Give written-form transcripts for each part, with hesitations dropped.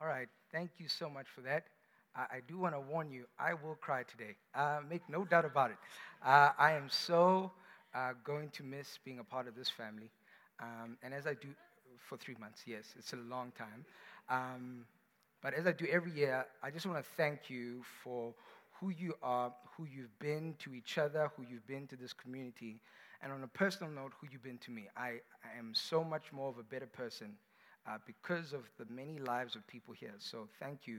All right, thank you so much for that. I do want to warn you, I will cry today. Make no doubt about it. I am so going to miss being a part of this family. And as I do for 3 months, yes, it's a long time. But as I do every year, I just want to thank you for who you are, who you've been to each other, who you've been to this community, and on a personal note, who you've been to me. I am so much more of a better person because of the many lives of people here. So thank you,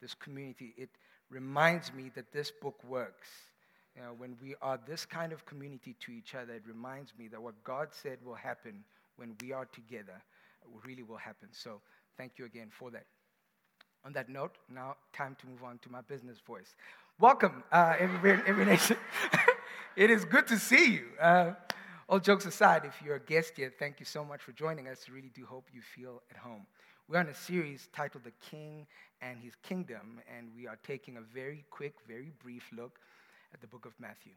this community. It reminds me that this book works. You know, when we are this kind of community to each other, it reminds me that what God said will happen when we are together really will happen. So thank you again for that. On that note, now time to move on to my business voice. Welcome, every nation. It is good to see you. All jokes aside, if you're a guest here, thank you so much for joining us. I really do hope you feel at home. We're on a series titled The King and His Kingdom, and we are taking a very quick, very brief look at the book of Matthew.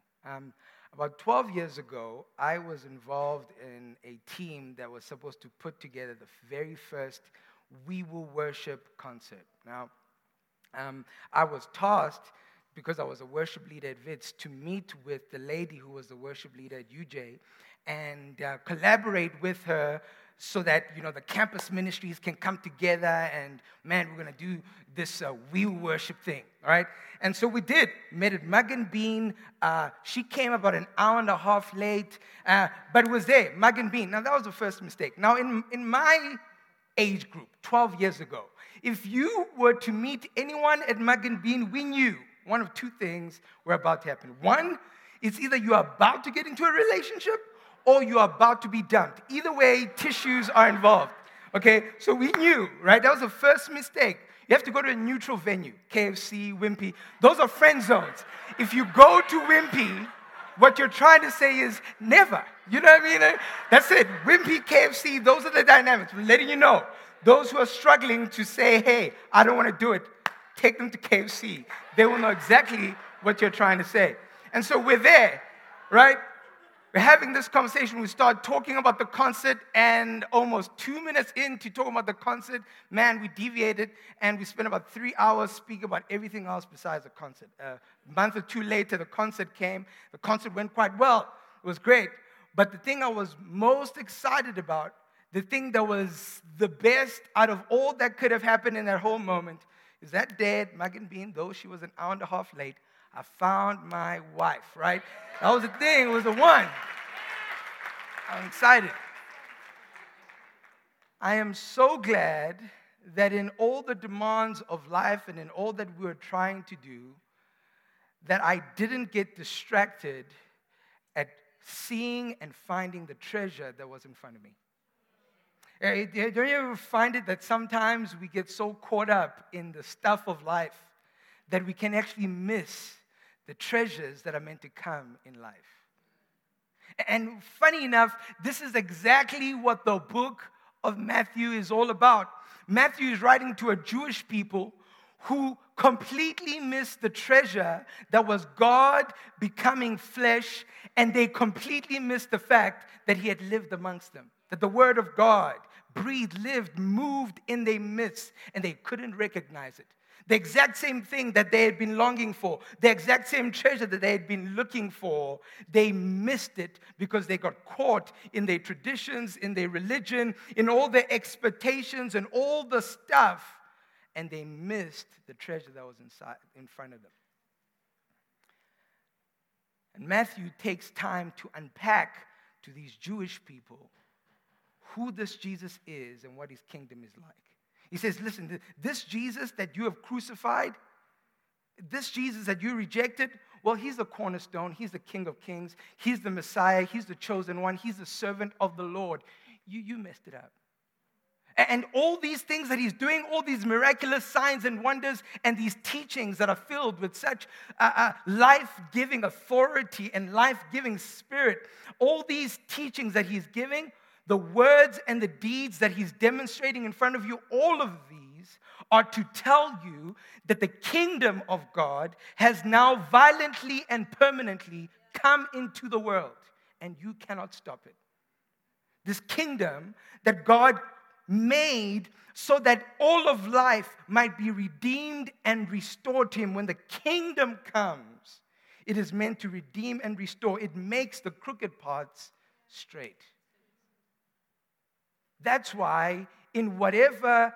About 12 years ago, I was involved in a team that was supposed to put together the very first We Will Worship concert. Now, I was tasked, because I was a worship leader at Wits, to meet with the lady who was the worship leader at UJ and collaborate with her so that, you know, the campus ministries can come together and, man, we're going to do this We Will Worship thing, all right? And so we did. Met at Mug and Bean. She came about an hour and a half late, but it was there, Mug and Bean. Now, that was the first mistake. Now, in my age group, 12 years ago, if you were to meet anyone at Mug and Bean, we knew one of two things were about to happen. One, it's either you're about to get into a relationship or you're about to be dumped. Either way, tissues are involved, okay? So we knew, right? That was the first mistake. You have to go to a neutral venue, KFC, Wimpy. Those are friend zones. If you go to Wimpy, what you're trying to say is never. You know what I mean? That's it. Wimpy, KFC, those are the dynamics. We're letting you know. Those who are struggling to say, hey, I don't want to do it, take them to KFC. They will know exactly what you're trying to say. And so we're there, right? We're having this conversation. We start talking about the concert, and almost 2 minutes into talking about the concert, man, we deviated, and we spent about 3 hours speaking about everything else besides the concert. A month or two later, the concert came. The concert went quite well. It was great. But the thing I was most excited about, the thing that was the best out of all that could have happened in that whole moment, is that day at Mug and Bean, though she was an hour and a half late, I found my wife, right? That was the thing. It was the one. I'm excited. I am so glad that in all the demands of life and in all that we were trying to do, that I didn't get distracted at seeing and finding the treasure that was in front of me. Don't you ever find it that sometimes we get so caught up in the stuff of life that we can actually miss the treasures that are meant to come in life? And funny enough, this is exactly what the book of Matthew is all about. Matthew is writing to a Jewish people who completely missed the treasure that was God becoming flesh, and they completely missed the fact that he had lived amongst them, that the word of God breathed, lived, moved in their midst, and they couldn't recognize it. The exact same thing that they had been longing for, the exact same treasure that they had been looking for, they missed it because they got caught in their traditions, in their religion, in all their expectations and all the stuff, and they missed the treasure that was inside, in front of them. And Matthew takes time to unpack to these Jewish people who this Jesus is and what his kingdom is like. He says, listen, this Jesus that you have crucified, this Jesus that you rejected, well, he's the cornerstone. He's the King of Kings. He's the Messiah. He's the chosen one. He's the servant of the Lord. You messed it up. And all these things that he's doing, all these miraculous signs and wonders and these teachings that are filled with such life-giving authority and life-giving spirit, all these teachings that he's giving, the words and the deeds that he's demonstrating in front of you, all of these are to tell you that the kingdom of God has now violently and permanently come into the world, and you cannot stop it. This kingdom that God made so that all of life might be redeemed and restored to him. When the kingdom comes, it is meant to redeem and restore. It makes the crooked paths straight. That's why in whatever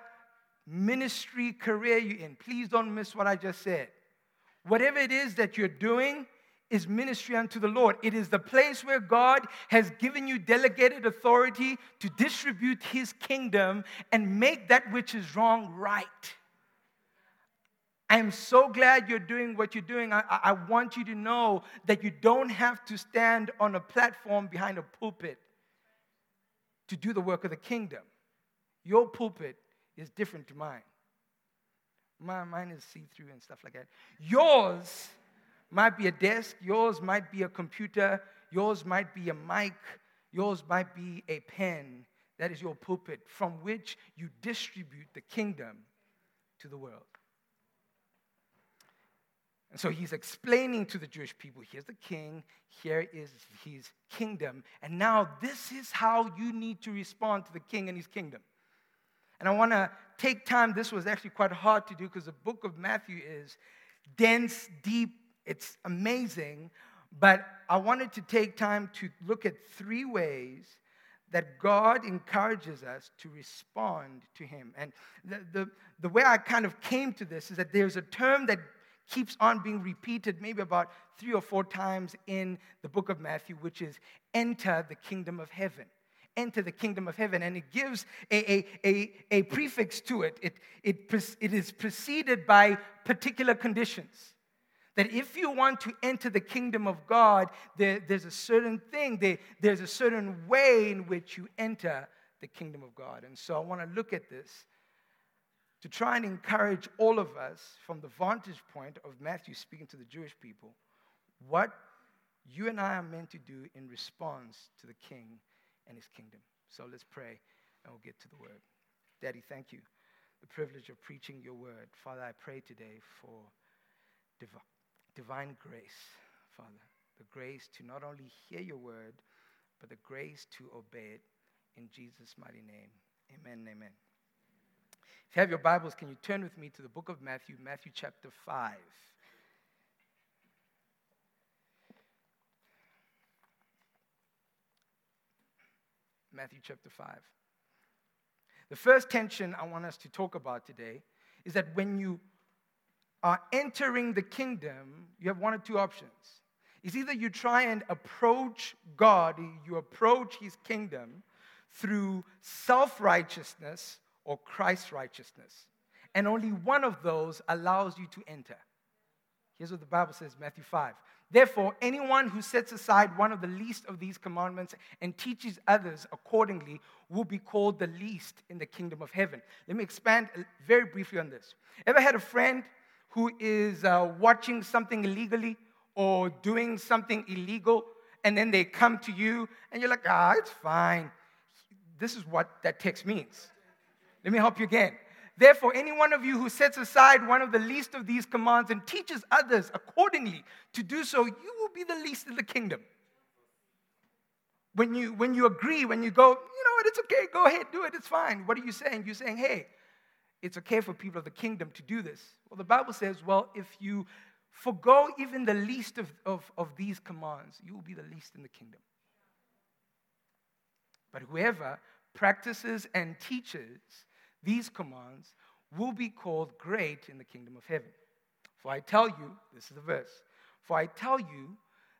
ministry career you're in, please don't miss what I just said. Whatever it is that you're doing is ministry unto the Lord. It is the place where God has given you delegated authority to distribute his kingdom and make that which is wrong right. I am so glad you're doing what you're doing. I want you to know that you don't have to stand on a platform behind a pulpit to do the work of the kingdom. Your pulpit is different to mine. Mine is see-through and stuff like that. Yours might be a desk. Yours might be a computer. Yours might be a mic. Yours might be a pen. That is your pulpit from which you distribute the kingdom to the world. And so he's explaining to the Jewish people, here's the king, here is his kingdom. And now this is how you need to respond to the king and his kingdom. And I want to take time. This was actually quite hard to do because the book of Matthew is dense, deep. It's amazing. But I wanted to take time to look at three ways that God encourages us to respond to him. And the way I kind of came to this is that there's a term that keeps on being repeated maybe about 3 or 4 times in the book of Matthew, which is enter the kingdom of heaven. Enter the kingdom of heaven. And it gives a prefix to it. It is preceded by particular conditions. That if you want to enter the kingdom of God, there's a certain thing, there's a certain way in which you enter the kingdom of God. And so I want to look at this to try and encourage all of us from the vantage point of Matthew speaking to the Jewish people, what you and I are meant to do in response to the king and his kingdom. So let's pray and we'll get to the word. Daddy, thank you. The privilege of preaching your word. Father, I pray today for divine grace, Father. The grace to not only hear your word, but the grace to obey it. In Jesus' mighty name, amen and amen. If you have your Bibles, can you turn with me to the book of Matthew, Matthew chapter 5. Matthew chapter 5. The first tension I want us to talk about today is that when you are entering the kingdom, you have one or two options. It's either you try and approach God, you approach his kingdom through self-righteousness or Christ's righteousness. And only one of those allows you to enter. Here's what the Bible says, Matthew 5. Therefore, anyone who sets aside one of the least of these commandments and teaches others accordingly will be called the least in the kingdom of heaven. Let me expand very briefly on this. Ever had a friend who is watching something illegally or doing something illegal, and then they come to you, and you're like, it's fine. This is what that text means. Let me help you again. Therefore, any one of you who sets aside one of the least of these commands and teaches others accordingly to do so, you will be the least in the kingdom. When you agree, when you go, you know what, it's okay, go ahead, do it, it's fine. What are you saying? You're saying, hey, it's okay for people of the kingdom to do this. Well, the Bible says, well, if you forgo even the least of these commands, you will be the least in the kingdom. But whoever practices and teaches these commands will be called great in the kingdom of heaven. For I tell you, this is the verse, for I tell you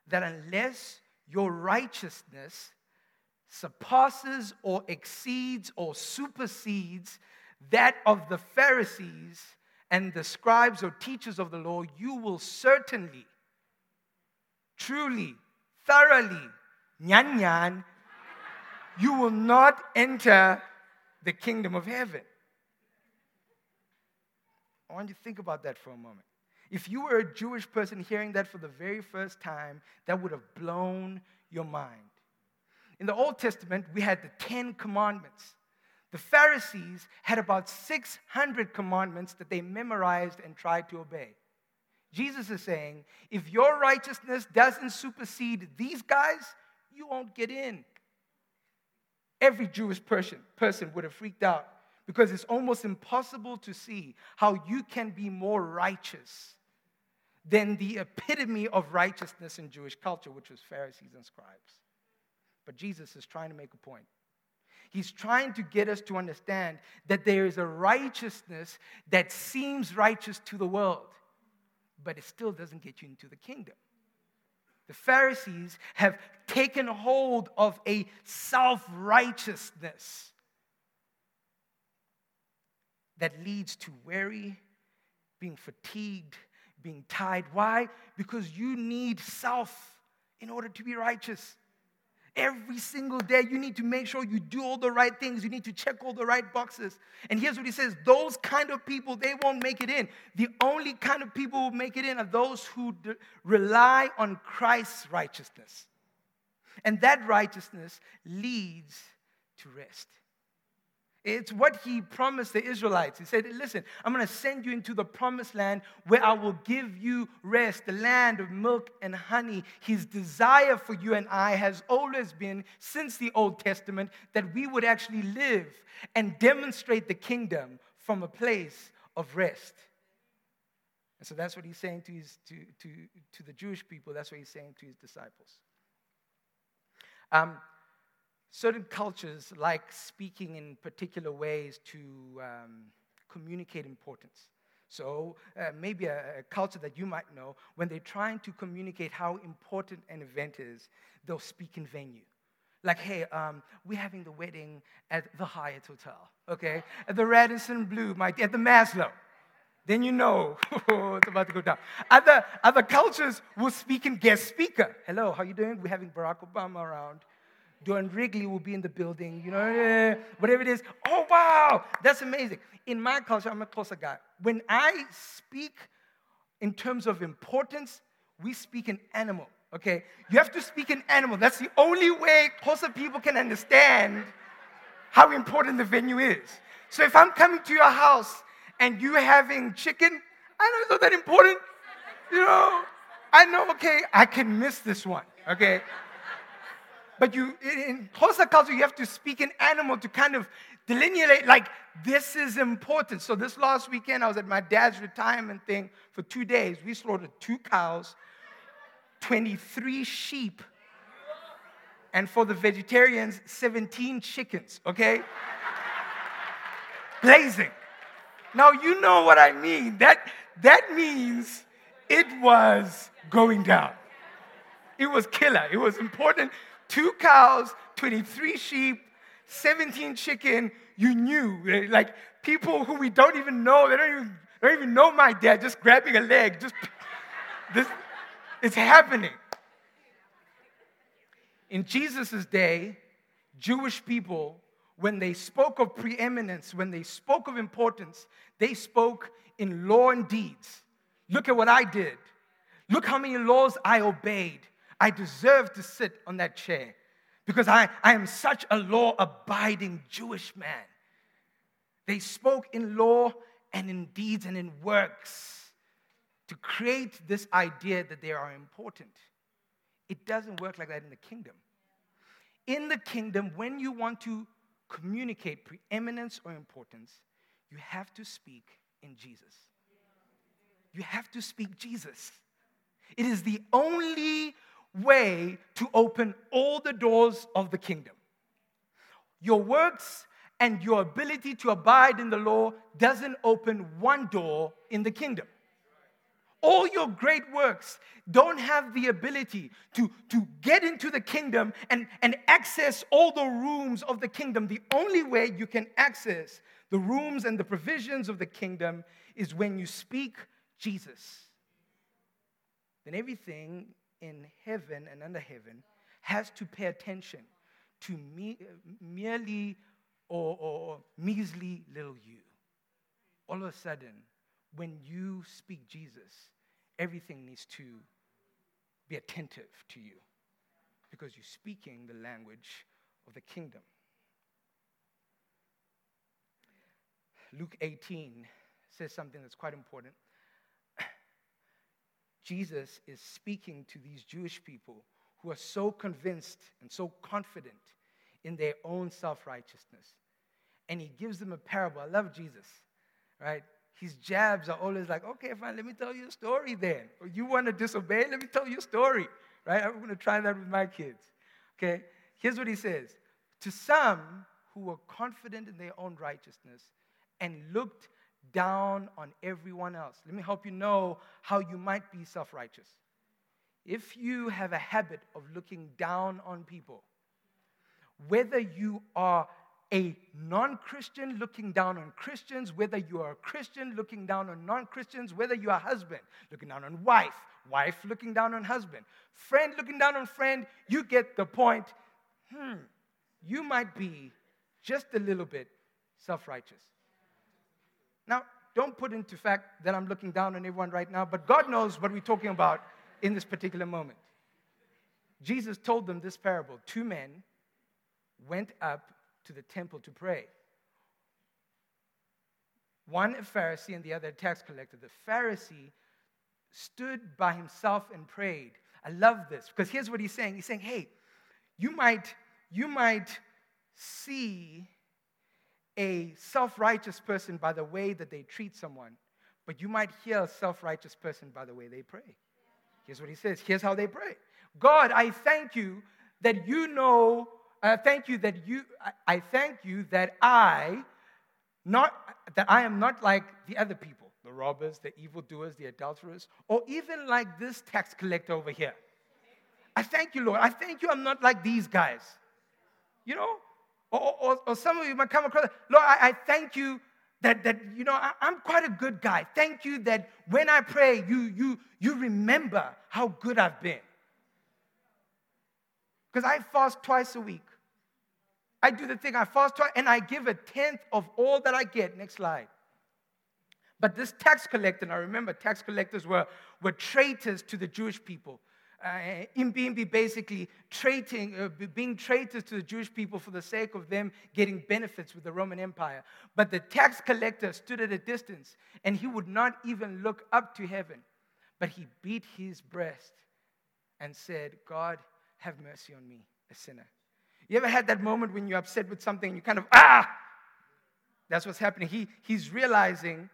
that unless your righteousness surpasses or exceeds or supersedes that of the Pharisees and the scribes or teachers of the law, you will certainly, truly, thoroughly, you will not enter the kingdom of heaven. I want you to think about that for a moment. If you were a Jewish person hearing that for the very first time, that would have blown your mind. In the Old Testament, we had the 10 commandments. The Pharisees had about 600 commandments that they memorized and tried to obey. Jesus is saying, if your righteousness doesn't supersede these guys, you won't get in. Every Jewish person would have freaked out because it's almost impossible to see how you can be more righteous than the epitome of righteousness in Jewish culture, which was Pharisees and scribes. But Jesus is trying to make a point. He's trying to get us to understand that there is a righteousness that seems righteous to the world, but it still doesn't get you into the kingdom. The Pharisees have taken hold of a self-righteousness that leads to weary, being fatigued, being tired. Why? Because you need self in order to be righteous. Every single day, you need to make sure you do all the right things. You need to check all the right boxes. And here's what he says. Those kind of people, they won't make it in. The only kind of people who make it in are those who rely on Christ's righteousness. And that righteousness leads to rest. It's what he promised the Israelites. He said, listen, I'm going to send you into the promised land where I will give you rest, the land of milk and honey. His desire for you and I has always been, since the Old Testament, that we would actually live and demonstrate the kingdom from a place of rest. And so that's what he's saying to the Jewish people. That's what he's saying to his disciples. Certain cultures like speaking in particular ways to communicate importance. So maybe a culture that you might know, when they're trying to communicate how important an event is, they'll speak in venue. Like, hey, we're having the wedding at the Hyatt Hotel, okay? At the Radisson Blue, at the Maslow. Then you know it's about to go down. Other cultures will speak in guest speaker. Hello, how you doing? We're having Barack Obama around. Don Wrigley will be in the building, you know, whatever it is. Oh, wow, that's amazing. In my culture, I'm a Xhosa guy. When I speak in terms of importance, we speak in animal, okay? You have to speak in animal. That's the only way Xhosa people can understand how important the venue is. So if I'm coming to your house and you're having chicken, I know it's not that important, you know. I know, okay, I can miss this one, okay? But you, in Xhosa culture, you have to speak in animal to kind of delineate, like, this is important. So this last weekend, I was at my dad's retirement thing for 2 days. We slaughtered 2 cows, 23 sheep, and for the vegetarians, 17 chickens, okay? Blazing. Now, you know what I mean. That means it was going down. It was killer. It was important. 2 cows, 23 sheep, 17 chicken, you knew. Like, people who we don't even know, they don't even know my dad, just grabbing a leg, just, this, it's happening. In Jesus' day, Jewish people, when they spoke of preeminence, when they spoke of importance, they spoke in law and deeds. Look at what I did. Look how many laws I obeyed. I deserve to sit on that chair because I am such a law-abiding Jewish man. They spoke in law and in deeds and in works to create this idea that they are important. It doesn't work like that in the kingdom. In the kingdom, when you want to communicate preeminence or importance, you have to speak in Jesus. You have to speak Jesus. It is the only way to open all the doors of the kingdom. Your works and your ability to abide in the law doesn't open one door in the kingdom. All your great works don't have the ability to get into the kingdom and access all the rooms of the kingdom. The only way you can access the rooms and the provisions of the kingdom is when you speak Jesus. Then everything in heaven and under heaven has to pay attention to merely or measly little you. All of a sudden, when you speak Jesus, everything needs to be attentive to you because you're speaking the language of the kingdom. Luke 18 says something that's quite important. Jesus is speaking to these Jewish people who are so convinced and so confident in their own self-righteousness. And he gives them a parable. I love Jesus, right? His jabs are always like, okay, fine, let me tell you a story then. Or you want to disobey? Let me tell you a story, right? I'm going to try that with my kids, okay? Here's what he says. To some who were confident in their own righteousness and looked down on everyone else. Let me help you know how you might be self-righteous. If you have a habit of looking down on people, whether you are a non-Christian looking down on Christians, whether you are a Christian looking down on non-Christians, whether you are a husband looking down on wife, wife looking down on husband, friend looking down on friend, you get the point. You might be just a little bit self-righteous. Now, don't put into fact that I'm looking down on everyone right now, but God knows what we're talking about in this particular moment. Jesus told them this parable. 2 men went up to the temple to pray. One a Pharisee and the other a tax collector. The Pharisee stood by himself and prayed. I love this, because here's what he's saying. He's saying, hey, you might see a self-righteous person by the way that they treat someone, but you might hear a self-righteous person by the way they pray. Here's what he says. Here's how they pray. God, I thank you that you know. I am not like the other people, the robbers, the evildoers, the adulterers, or even like this tax collector over here. I thank you, Lord. I thank you I'm not like these guys. You know? Or some of you might come across, Lord, I thank you that I'm quite a good guy. Thank you that when I pray, you remember how good I've been. Because I fast twice a week. I do the thing, I fast twice, and I give a tenth of all that I get. Next slide. But this tax collector, and I remember tax collectors were traitors to the Jewish people. Imbi basically being traitors to the Jewish people for the sake of them getting benefits with the Roman Empire. But the tax collector stood at a distance, and he would not even look up to heaven. But he beat his breast and said, God, have mercy on me, a sinner. You ever had that moment when you're upset with something and you kind of, That's what's happening. He's realizing,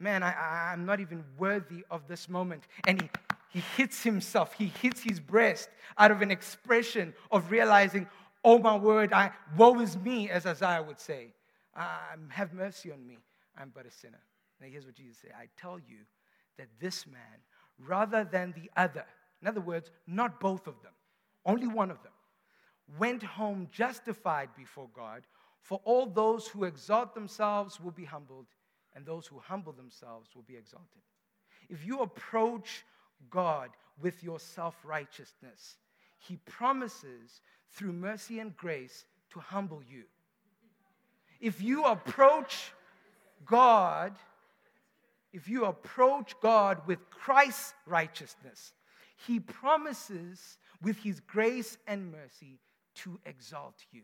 man, I'm not even worthy of this moment. And he hits himself. He hits his breast out of an expression of realizing, oh, my word, woe is me, as Isaiah would say. Have mercy on me. I'm but a sinner. Now, here's what Jesus said. I tell you that this man, rather than the other, in other words, not both of them, only one of them, went home justified before God, for all those who exalt themselves will be humbled, and those who humble themselves will be exalted. If you approach God with your self-righteousness, he promises through mercy and grace to humble you. If you approach God with Christ's righteousness, he promises with his grace and mercy to exalt you.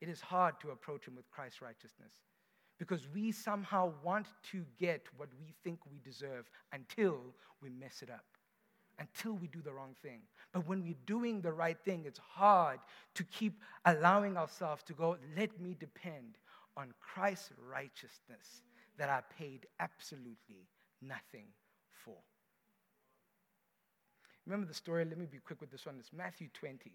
It is hard to approach him with Christ's righteousness because we somehow want to get what we think we deserve until we mess it up, until we do the wrong thing. But when we're doing the right thing, it's hard to keep allowing ourselves to go, let me depend on Christ's righteousness that I paid absolutely nothing for. Remember the story? Let me be quick with this one. It's Matthew 20.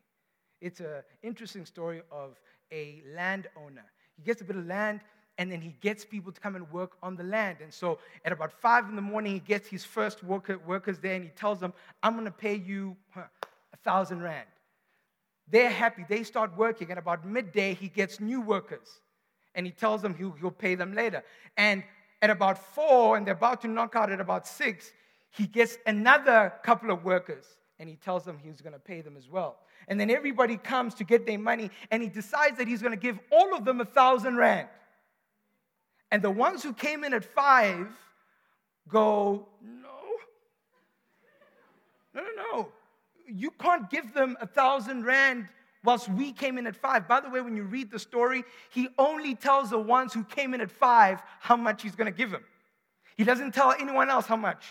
It's an interesting story of a landowner. He gets a bit of land, and then he gets people to come and work on the land. And so at about 5 in the morning, he gets his first workers there, and he tells them, I'm going to pay you 1,000 rand. They're happy. They start working. At about midday, he gets new workers, and he tells them he'll pay them later. And at about 4, and they're about to knock out at about 6, he gets another couple of workers, and he tells them he's going to pay them as well. And then everybody comes to get their money, and he decides that he's going to give all of them 1,000 rand. And the ones who came in at 5 go, no. You can't give them 1,000 rand whilst we came in at 5. By the way, when you read the story, he only tells the ones who came in at 5 how much he's going to give them. He doesn't tell anyone else how much.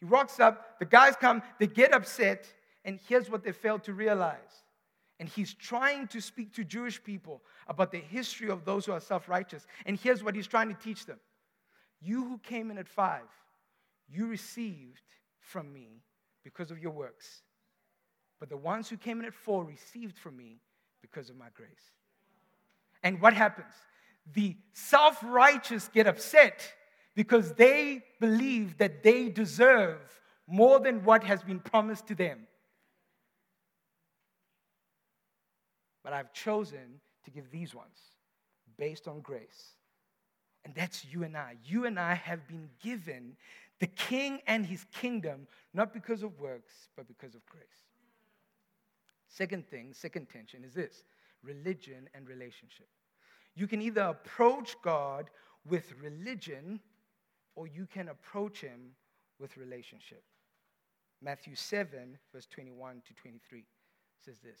He walks up, the guys come, they get upset, and here's what they fail to realize. And he's trying to speak to Jewish people about the history of those who are self-righteous. And here's what he's trying to teach them. You who came in at 5, you received from me because of your works. But the ones who came in at 4 received from me because of my grace. And what happens? The self-righteous get upset because they believe that they deserve more than what has been promised to them. But I've chosen to give these ones based on grace. And that's you and I. You and I have been given the King and his kingdom, not because of works, but because of grace. Second tension is this: religion and relationship. You can either approach God with religion, or you can approach him with relationship. Matthew 7, verse 21 to 23 says this.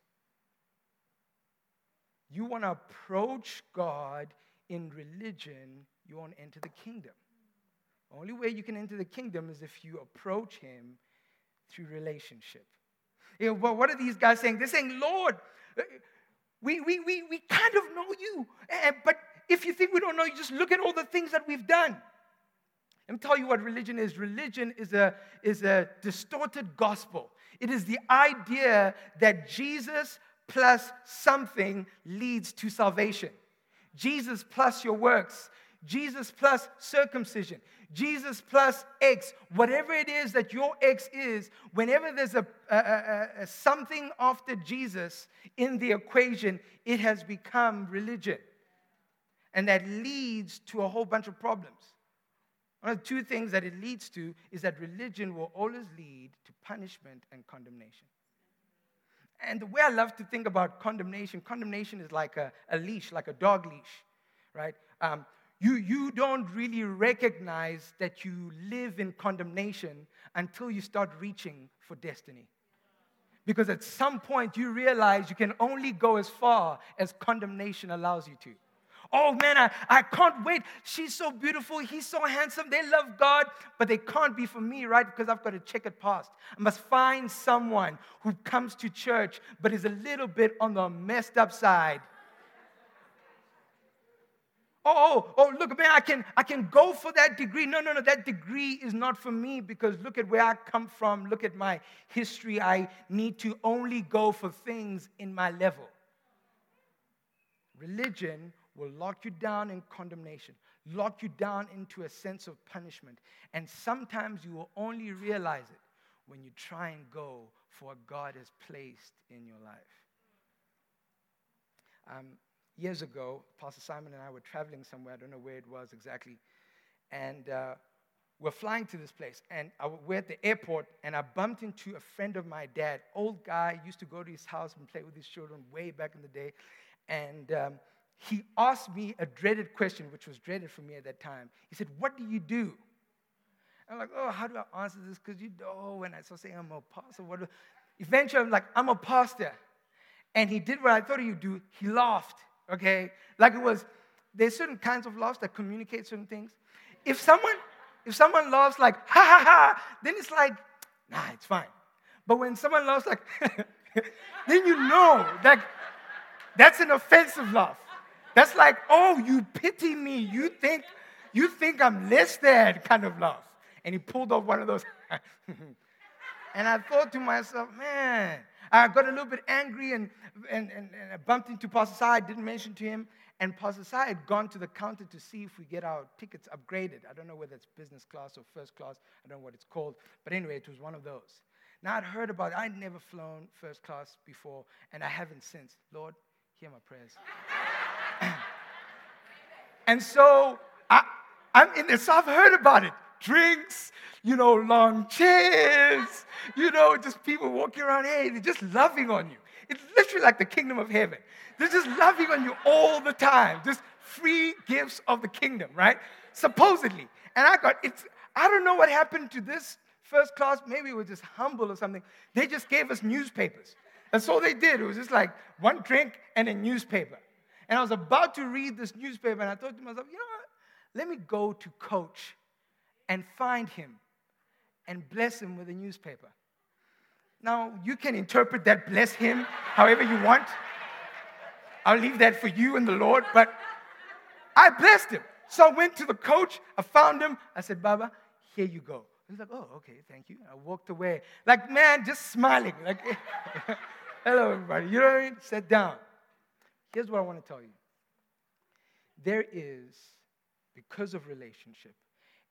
You want to approach God in religion, you won't enter the kingdom. The only way you can enter the kingdom is if you approach him through relationship. You know, well, what are these guys saying? They're saying, Lord, we kind of know you. But if you think we don't know you, just look at all the things that we've done. Let me tell you what religion is. Religion is a distorted gospel. It is the idea that Jesus plus something leads to salvation. Jesus plus your works. Jesus plus circumcision. Jesus plus X. Whatever it is that your X is, whenever there's a something after Jesus in the equation, it has become religion. And that leads to a whole bunch of problems. One of the two things that it leads to is that religion will always lead to punishment and condemnation. And the way I love to think about condemnation is like a leash, like a dog leash, right? You don't really recognize that you live in condemnation until you start reaching for destiny. Because at some point you realize you can only go as far as condemnation allows you to. Oh man, I can't wait. She's so beautiful. He's so handsome. They love God, but they can't be for me, right? Because I've got to check it past. I must find someone who comes to church but is a little bit on the messed up side. Oh, look, man, I can go for that degree. No, that degree is not for me because look at where I come from. Look at my history. I need to only go for things in my level. Religion will lock you down in condemnation, lock you down into a sense of punishment. And sometimes you will only realize it when you try and go for what God has placed in your life. Years ago, Pastor Simon and I were traveling somewhere. I don't know where it was exactly. And we're flying to this place. And we're at the airport, and I bumped into a friend of my dad, old guy, used to go to his house and play with his children way back in the day. And he asked me a dreaded question, which was dreaded for me at that time. He said, what do you do? I'm like, how do I answer this? Because and I started saying, I'm a pastor. Eventually, I'm like, I'm a pastor. And he did what I thought he would do. He laughed, okay? Like there's certain kinds of laughs that communicate certain things. If someone laughs like, ha, ha, ha, then it's like, nah, it's fine. But when someone laughs like, then you know, like, that's an offensive laugh. That's like, oh, you pity me. You think I'm less than kind of laugh. And he pulled off one of those. And I thought to myself, man, I got a little bit angry and I bumped into Pastor Sai. I didn't mention to him. And Pastor Sai had gone to the counter to see if we get our tickets upgraded. I don't know whether it's business class or first class. I don't know what it's called. But anyway, it was one of those. Now, I'd heard about it. I'd never flown first class before, and I haven't since. Lord, hear my prayers. And so I'm in this. So I've heard about it. Drinks, long chairs, just people walking around. Hey, they're just loving on you. It's literally like the kingdom of heaven. They're just loving on you all the time. Just free gifts of the kingdom, right? Supposedly. And I got, I don't know what happened to this first class. Maybe it was just humble or something. They just gave us newspapers. That's all they did. It was just like one drink and a newspaper. And I was about to read this newspaper, and I thought to myself, you know what? Let me go to Coach and find him and bless him with a newspaper. Now, you can interpret that bless him however you want. I'll leave that for you and the Lord, but I blessed him. So I went to the Coach. I found him. I said, Baba, here you go. He's like, oh, okay, thank you. I walked away. Like, man, just smiling. Like, hello, everybody. You know what I mean? Sit down. Here's what I want to tell you. There is, because of relationship,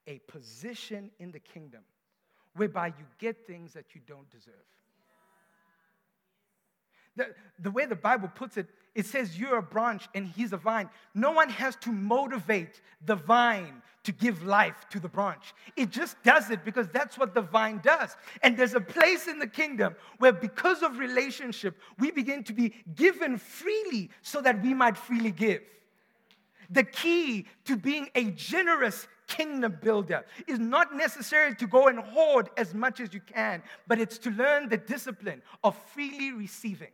a position in the kingdom whereby you get things that you don't deserve. The way the Bible puts it, it says you're a branch and he's a vine. No one has to motivate the vine to give life to the branch. It just does it because that's what the vine does. And there's a place in the kingdom where because of relationship, we begin to be given freely so that we might freely give. The key to being a generous kingdom builder is not necessarily to go and hoard as much as you can, but it's to learn the discipline of freely receiving.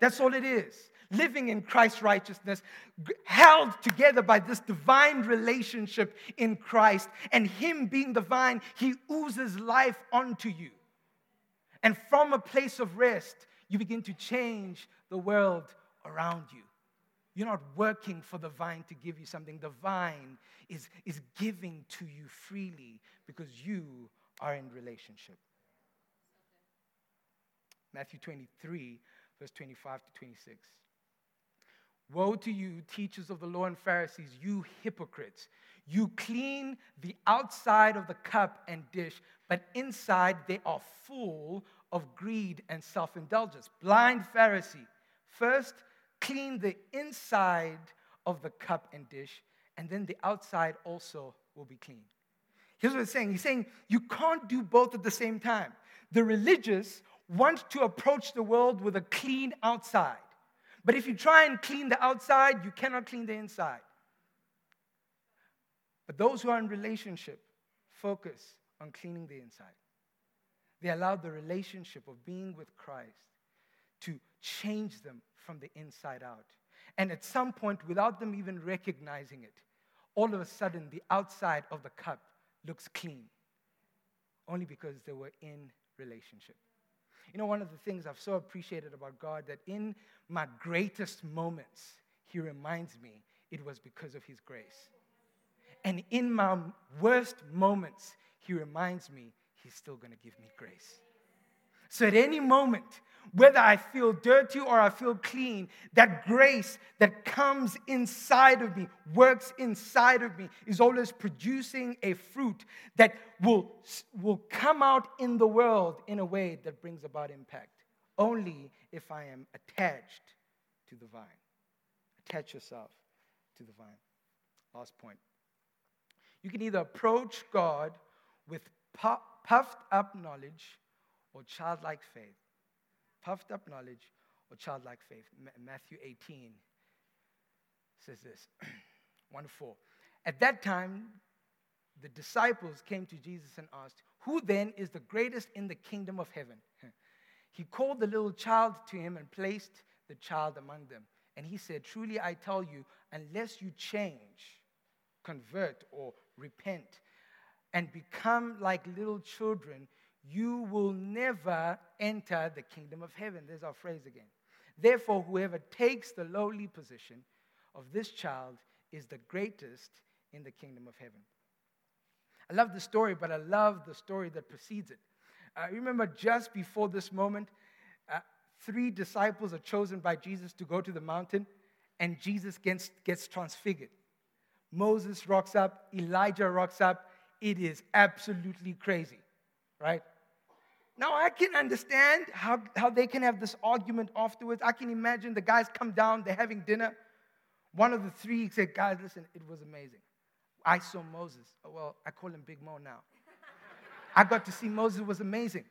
That's all it is. Living in Christ's righteousness, held together by this divine relationship in Christ, and Him being the vine, He oozes life onto you. And from a place of rest, you begin to change the world around you. You're not working for the vine to give you something. The vine is giving to you freely because you are in relationship. Matthew 23, verse 25 to 26. Woe to you, teachers of the law and Pharisees, you hypocrites. You clean the outside of the cup and dish, but inside they are full of greed and self-indulgence. Blind Pharisee, first clean the inside of the cup and dish, and then the outside also will be clean. Here's what it's saying. He's saying you can't do both at the same time. The religious want to approach the world with a clean outside. But if you try and clean the outside, you cannot clean the inside. But those who are in relationship focus on cleaning the inside. They allow the relationship of being with Christ to change them from the inside out. And at some point, without them even recognizing it, all of a sudden, the outside of the cup looks clean, only because they were in relationship. You know, one of the things I've so appreciated about God, that in my greatest moments, He reminds me it was because of His grace. And in my worst moments, He reminds me He's still going to give me grace. So at any moment, whether I feel dirty or I feel clean, that grace that comes inside of me, works inside of me, is always producing a fruit that will come out in the world in a way that brings about impact. Only if I am attached to the vine. Attach yourself to the vine. Last point. You can either approach God with puffed up knowledge or childlike faith. Puffed up knowledge or childlike faith. Matthew 18 says this, 1-4. At that time, the disciples came to Jesus and asked, who then is the greatest in the kingdom of heaven? He called the little child to him and placed the child among them. And he said, truly I tell you, unless you change, convert or repent, and become like little children, you will never enter the kingdom of heaven. There's our phrase again. Therefore, whoever takes the lowly position of this child is the greatest in the kingdom of heaven. I love the story, but I love the story that precedes it. I remember just before this moment, 3 disciples are chosen by Jesus to go to the mountain, and Jesus gets transfigured. Moses rocks up. Elijah rocks up. It is absolutely crazy, right? Now, I can understand how they can have this argument afterwards. I can imagine the guys come down, they're having dinner. One of the 3 said, guys, listen, it was amazing. I saw Moses. Oh, well, I call him Big Mo now. I got to see Moses. It was amazing.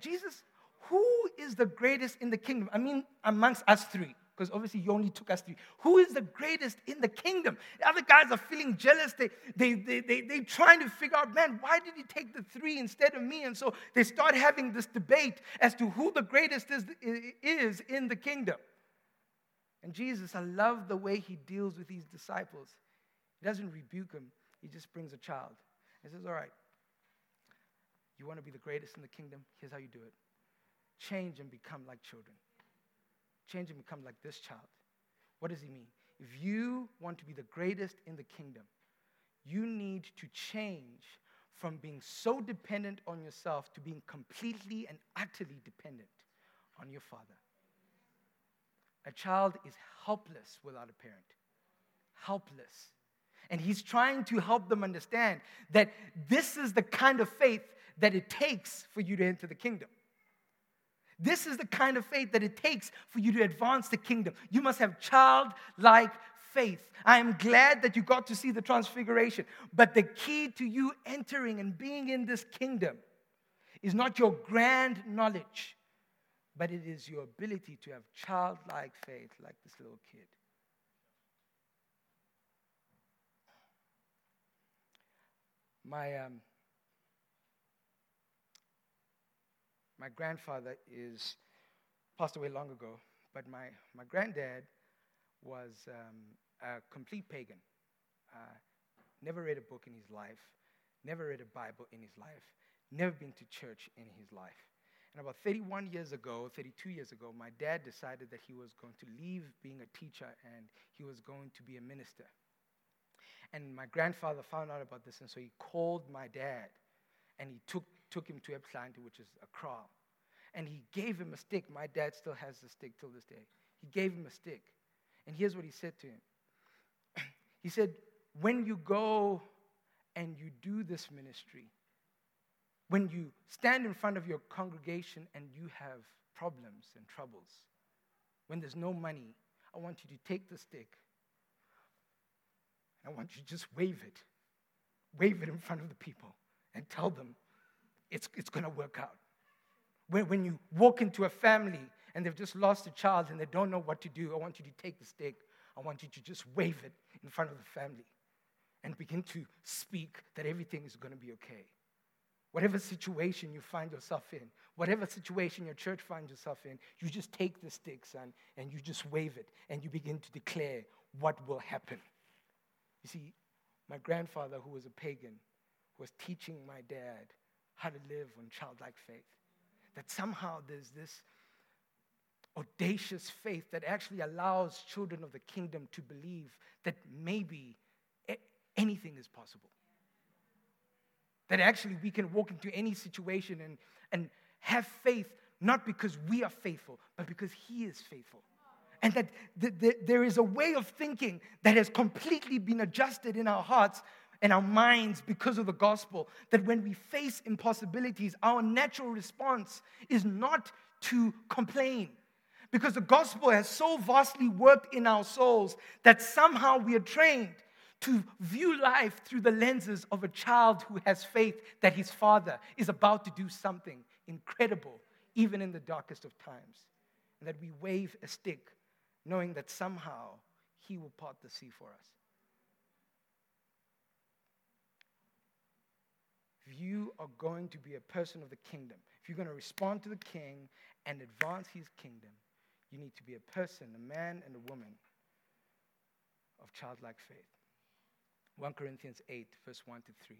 Jesus, who is the greatest in the kingdom? I mean, amongst us three, because obviously you only took us three. Who is the greatest in the kingdom? The other guys are feeling jealous. They're trying to figure out, man, why did he take the three instead of me? And so they start having this debate as to who the greatest is in the kingdom. And Jesus, I love the way he deals with these disciples. He doesn't rebuke them. He just brings a child. He says, all right, you want to be the greatest in the kingdom? Here's how you do it. Change and become like children. Change and become like this child. What does he mean? If you want to be the greatest in the kingdom, you need to change from being so dependent on yourself to being completely and utterly dependent on your father. A child is helpless without a parent. Helpless. And he's trying to help them understand that this is the kind of faith that it takes for you to enter the kingdom. This is the kind of faith that it takes for you to advance the kingdom. You must have childlike faith. I am glad that you got to see the transfiguration. But the key to you entering and being in this kingdom is not your grand knowledge, but it is your ability to have childlike faith like this little kid. My grandfather passed away long ago, but my granddad was a complete pagan. Never read a book in his life, never read a Bible in his life, never been to church in his life. And about 32 years ago, my dad decided that he was going to leave being a teacher and he was going to be a minister. And my grandfather found out about this, and so he called my dad, and he took him to Epsilanti, which is a kraal. And he gave him a stick. My dad still has the stick till this day. He gave him a stick. And here's what he said to him. He said, when you go and you do this ministry, when you stand in front of your congregation and you have problems and troubles, when there's no money, I want you to take the stick. I want you to just wave it. Wave it in front of the people and tell them, it's going to work out. When you walk into a family and they've just lost a child and they don't know what to do, I want you to take the stick. I want you to just wave it in front of the family and begin to speak that everything is going to be okay. Whatever situation you find yourself in, whatever situation your church finds yourself in, you just take the stick, son, and you just wave it and you begin to declare what will happen. You see, my grandfather, who was a pagan, was teaching my dad how to live on childlike faith. That somehow there's this audacious faith that actually allows children of the kingdom to believe that maybe anything is possible. That actually we can walk into any situation and have faith, not because we are faithful, but because he is faithful. And that there is a way of thinking that has completely been adjusted in our hearts and our minds because of the gospel, that when we face impossibilities, our natural response is not to complain, because the gospel has so vastly worked in our souls that somehow we are trained to view life through the lenses of a child who has faith that his father is about to do something incredible, even in the darkest of times, and that we wave a stick knowing that somehow he will part the sea for us. If you are going to be a person of the kingdom, if you're going to respond to the king and advance his kingdom, you need to be a person, a man and a woman of childlike faith. 1 Corinthians 8, verse 1-3. It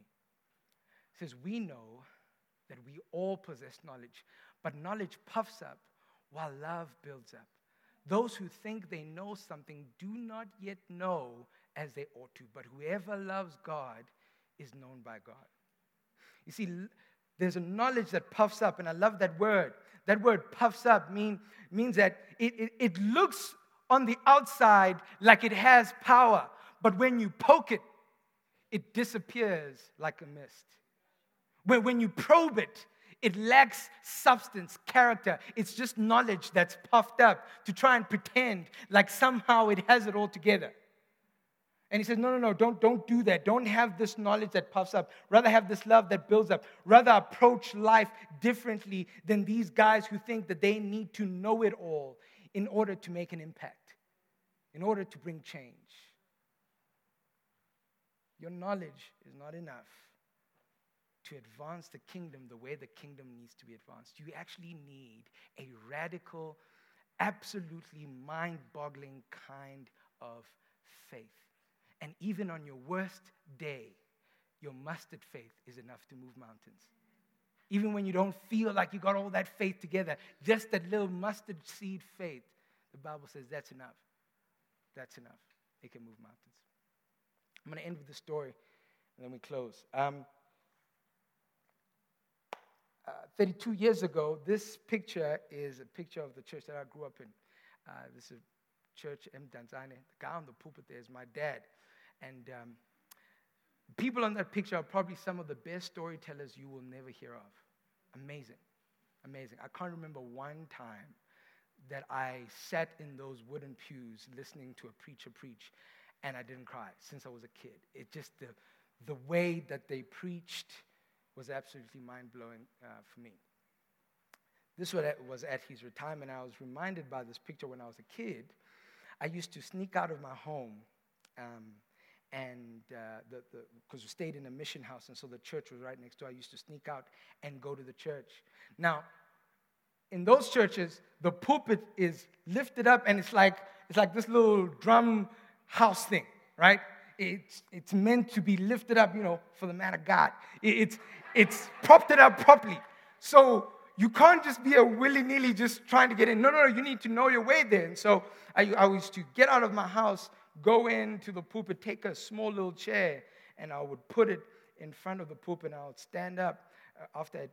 says, we know that we all possess knowledge, but knowledge puffs up while love builds up. Those who think they know something do not yet know as they ought to, but whoever loves God is known by God. You see, there's a knowledge that puffs up, and I love that word. That word puffs up means that it looks on the outside like it has power, but when you poke it, it disappears like a mist. When you probe it, it lacks substance, character. It's just knowledge that's puffed up to try and pretend like somehow it has it all together. And he says, no, don't do that. Don't have this knowledge that puffs up. Rather have this love that builds up. Rather approach life differently than these guys who think that they need to know it all in order to make an impact, in order to bring change. Your knowledge is not enough to advance the kingdom the way the kingdom needs to be advanced. You actually need a radical, absolutely mind-boggling kind of faith. And even on your worst day, your mustard faith is enough to move mountains. Even when you don't feel like you got all that faith together, just that little mustard seed faith, the Bible says that's enough. That's enough. It can move mountains. I'm going to end with the story, and then we close. 32 years ago, this picture is a picture of the church that I grew up in. This is church, M Danzani. The guy on the pulpit there is my dad. And people on that picture are probably some of the best storytellers you will never hear of. Amazing. I can't remember one time that I sat in those wooden pews listening to a preacher preach, and I didn't cry since I was a kid. It just, the way that they preached was absolutely mind-blowing for me. This was at his retirement. I was reminded by this picture when I was a kid. I used to sneak out of my home, and because we stayed in a mission house, and so the church was right next door. I used to sneak out and go to the church. Now, in those churches, the pulpit is lifted up, and it's like this little drum house thing, right? It's meant to be lifted up, for the man of God. It's propped it up properly. So you can't just be a willy-nilly just trying to get in. No, you need to know your way there. And so I used to get out of my house, go into the pulpit, take a small little chair, and I would put it in front of the pulpit, and I would stand up after I'd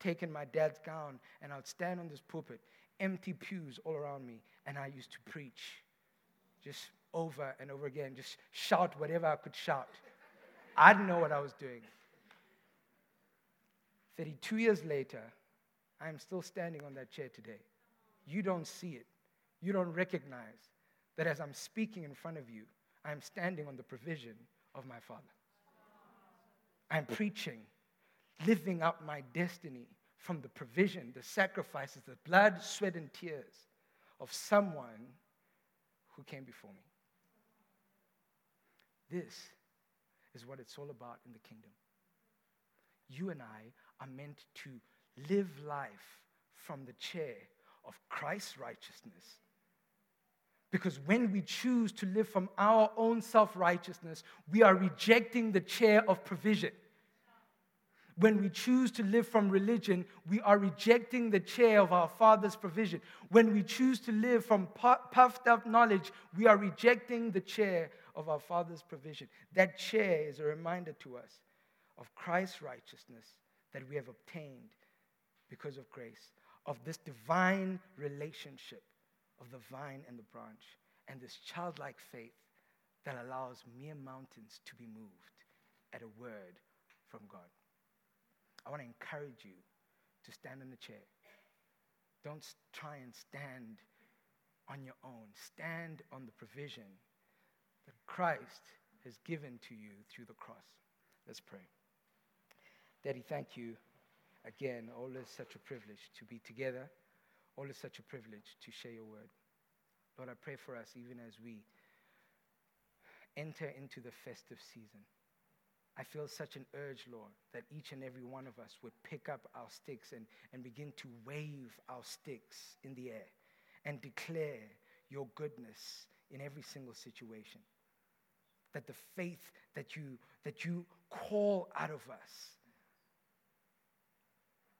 taken my dad's gown, and I would stand on this pulpit, empty pews all around me, and I used to preach just over and over again, just shout whatever I could shout. I didn't know what I was doing. 32 years later, I'm still standing on that chair today. You don't see it. You don't recognize that as I'm speaking in front of you, I'm standing on the provision of my Father. I'm preaching, living out my destiny from the provision, the sacrifices, the blood, sweat, and tears of someone who came before me. This is what it's all about in the kingdom. You and I are meant to live life from the chair of Christ's righteousness. Because when we choose to live from our own self-righteousness, we are rejecting the chair of provision. When we choose to live from religion, we are rejecting the chair of our Father's provision. When we choose to live from puffed-up knowledge, we are rejecting the chair of our Father's provision. That chair is a reminder to us of Christ's righteousness that we have obtained because of grace, of this divine relationship of the vine and the branch, and this childlike faith that allows mere mountains to be moved at a word from God. I want to encourage you to stand in the chair. Don't try and stand on your own. Stand on the provision that Christ has given to you through the cross. Let's pray. Daddy, thank you again. Always such a privilege to be together. Always such a privilege to share your word. Lord, I pray for us even as we enter into the festive season. I feel such an urge, Lord, that each and every one of us would pick up our sticks and begin to wave our sticks in the air and declare your goodness in every single situation. That the faith that you call out of us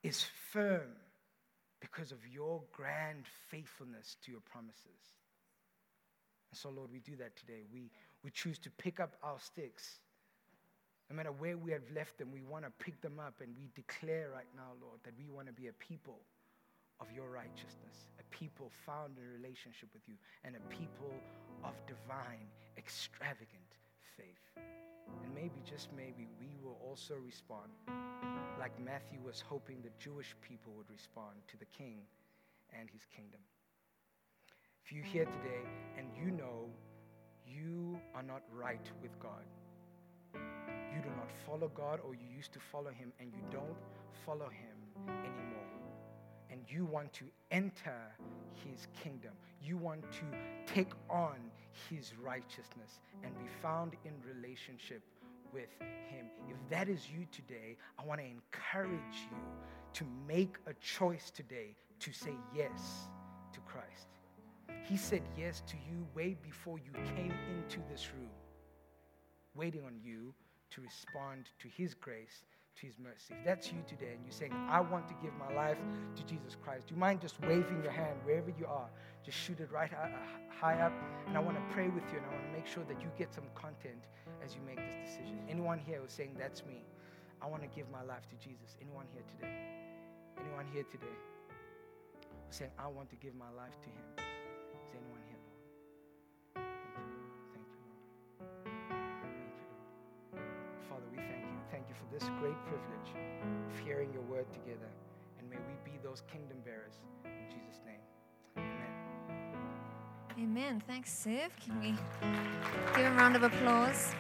is firm because of your grand faithfulness to your promises. And so, Lord, we do that today. We choose to pick up our sticks. No matter where we have left them, we want to pick them up, and we declare right now, Lord, that we want to be a people of your righteousness, a people found in a relationship with you, and a people of divine, extravagant faith. And maybe, just maybe, we will also respond like Matthew was hoping the Jewish people would respond to the king and his kingdom. If you're here today and you know you are not right with God. You do not follow God, or you used to follow him, and you don't follow him anymore. And you want to enter his kingdom. You want to take on his righteousness and be found in relationship with him. If that is you today, I want to encourage you to make a choice today to say yes to Christ. He said yes to you way before you came into this room, waiting on you to respond to his grace, to his mercy. If that's you today and you're saying, I want to give my life to Jesus Christ, do you mind just waving your hand wherever you are? Just shoot it right high up, and I want to pray with you, and I want to make sure that you get some content as you make this decision. Anyone here who's saying, that's me, I want to give my life to Jesus? Anyone here today? Anyone here today who's saying, I want to give my life to him? Is anyone here? For this great privilege of hearing your word together, and may we be those kingdom bearers in Jesus' name. Amen. Amen. Thanks, Siv. Can we give a round of applause?